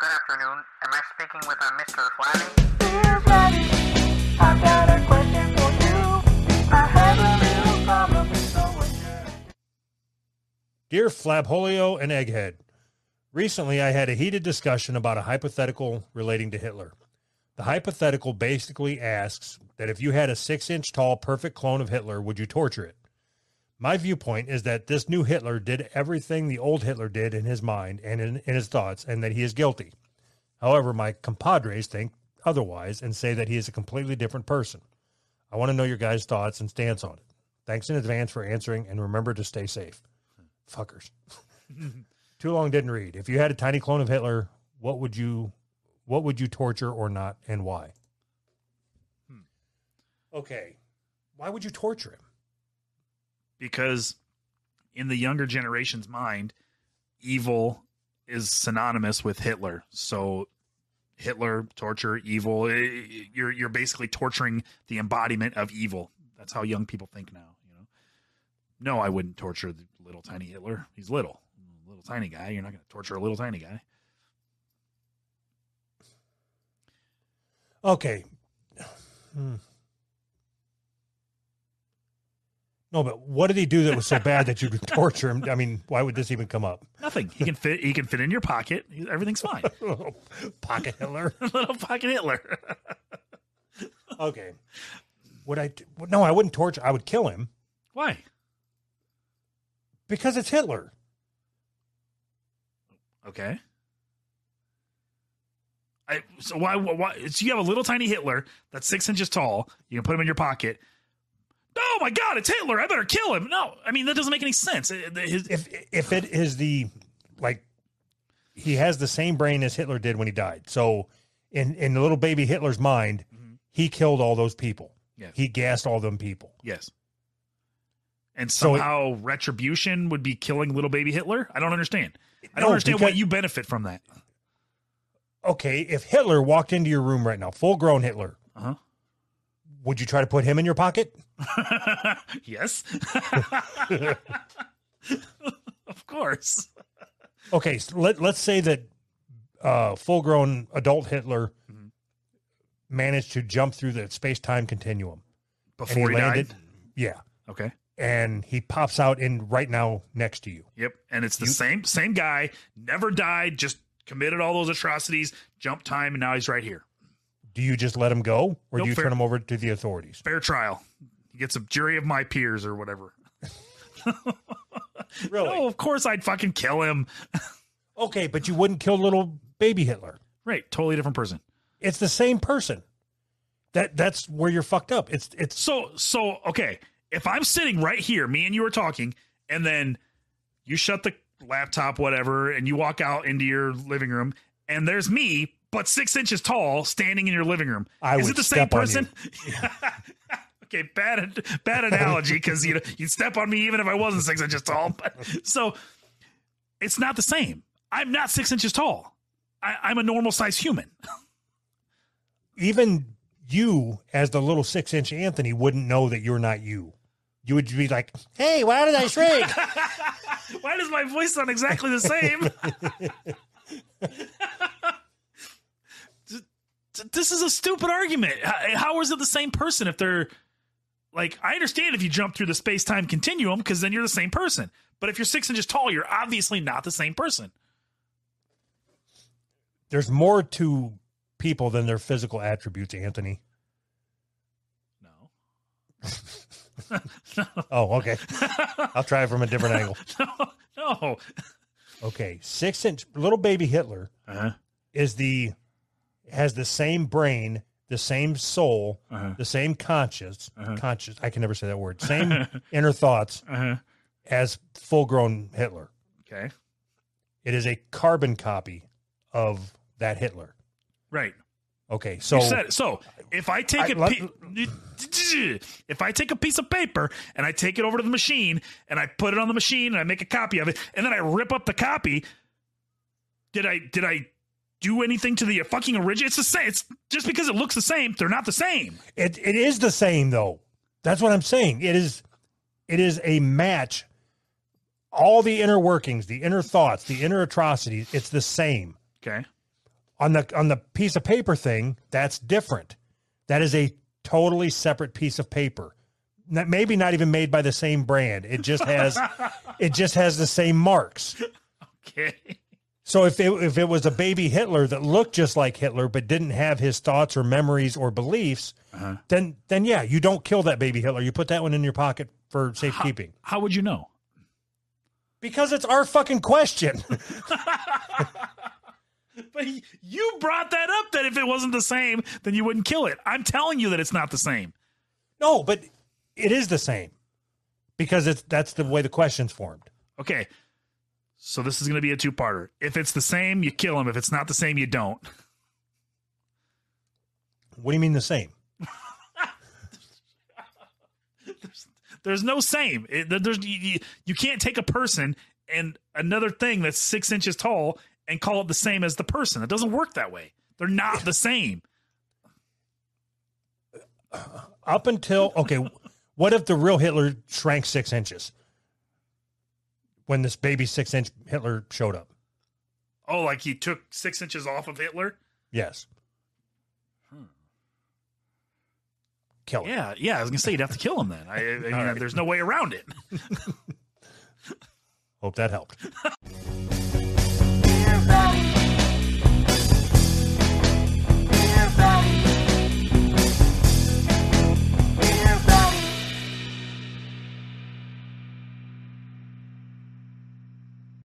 good afternoon. Am I speaking with Mr. Flavi? Dear Flavi, I've got a question for you. I have a little problem with someone. Dear Flabholio and Egghead, recently I had a heated discussion about a hypothetical relating to Hitler. The hypothetical basically asks that if you had a 6-inch tall perfect clone of Hitler, would you torture it? My viewpoint is that this new Hitler did everything the old Hitler did in his mind and in his thoughts, and that he is guilty. However, my compadres think otherwise and say that he is a completely different person. I want to know your guys' thoughts and stance on it. Thanks in advance for answering, and remember to stay safe. Fuckers. Too long didn't read. If you had a tiny clone of Hitler, what would you torture or not, and why? Okay. Why would you torture him? Because in the younger generation's mind, evil is synonymous with Hitler. So Hitler, torture, evil, you're basically torturing the embodiment of evil. That's how young people think now. You know? No, I wouldn't torture the little tiny Hitler. He's little. Little tiny guy. You're not going to torture a little tiny guy. Okay. No, but what did he do that was so bad that you could torture him? I mean, why would this even come up? Nothing. He can fit in your pocket. Everything's fine. Pocket Hitler. Little pocket Hitler. Okay. No, I wouldn't torture. I would kill him. Why? Because it's Hitler. Okay. So you have a little tiny Hitler that's 6 inches tall. You can put him in your pocket. Oh my God, it's Hitler. I better kill him. No, I mean, that doesn't make any sense. If it is he has the same brain as Hitler did when he died. So in the little baby Hitler's mind, he killed all those people. Yes. He gassed all them people. Yes. And somehow retribution would be killing little baby Hitler? I don't understand. I don't understand why you benefit from that. Okay, if Hitler walked into your room right now, full-grown Hitler, would you try to put him in your pocket? Yes. Of course. Okay, so let's say that full-grown adult Hitler managed to jump through the space-time continuum. Before he landed? Died? Yeah. Okay. And he pops out in right now next to you. Yep, and it's the same guy, never died, just committed all those atrocities, jumped time, and now he's right here. Do you just let him go, or do you turn him over to the authorities? Fair trial. He gets a jury of my peers or whatever. Really? No, of course I'd fucking kill him. Okay, but you wouldn't kill little baby Hitler. Right, totally different person. It's the same person. That's where you're fucked up. It's so okay. If I'm sitting right here, me and you are talking, and then you shut the laptop, whatever, and you walk out into your living room, and there's me, but 6 inches tall, standing in your living room. Is it the same person? Okay, bad analogy, because you'd step on me even if I wasn't 6 inches tall. But, so it's not the same. I'm not 6 inches tall. I'm a normal-sized human. Even you, as the little 6-inch Anthony, wouldn't know that you're not you. You would be like, hey, why did I shrink? Why does my voice sound exactly the same? This is a stupid argument. How is it the same person if they're like, I understand if you jump through the space-time continuum because then you're the same person. But if you're 6 inches tall, you're obviously not the same person. There's more to people than their physical attributes, Anthony. No. No. Oh, okay. I'll try it from a different angle. No. Okay. 6 inch little baby Hitler has the same brain, the same soul, the same conscience. I can never say that word. Same inner thoughts as full grown Hitler. Okay. It is a carbon copy of that Hitler. Right. Okay, so if I take a piece of paper and I take it over to the machine and I put it on the machine and I make a copy of it and then I rip up the copy, did I do anything to the fucking original? It's the same. It's just because it looks the same, they're not the same. It is the same though. That's what I'm saying. It is a match. All the inner workings, the inner thoughts, the inner atrocities, it's the same. Okay. On the piece of paper thing, that's different. That is a totally separate piece of paper. Maybe not even made by the same brand. It just has the same marks. Okay. So if it was a baby Hitler that looked just like Hitler but didn't have his thoughts or memories or beliefs, then yeah, you don't kill that baby Hitler. You put that one in your pocket for safekeeping. How would you know? Because it's our fucking question. But you brought that up, that if it wasn't the same, then you wouldn't kill it. I'm telling you that it's not the same. No, but it is the same because that's the way the question's formed. Okay. So this is going to be a two-parter. If it's the same, you kill him. If it's not the same, you don't. What do you mean the same? There's no same. You can't take a person and another thing that's 6 inches tall and call it the same as the person. It doesn't work that way. They're not the same. Up until, okay, what if the real Hitler shrank 6 inches when this baby 6-inch Hitler showed up? Oh, like he took 6 inches off of Hitler? Yes. Kill him. Yeah, I was going to say you'd have to kill him then. There's no way around it. Hope that helped.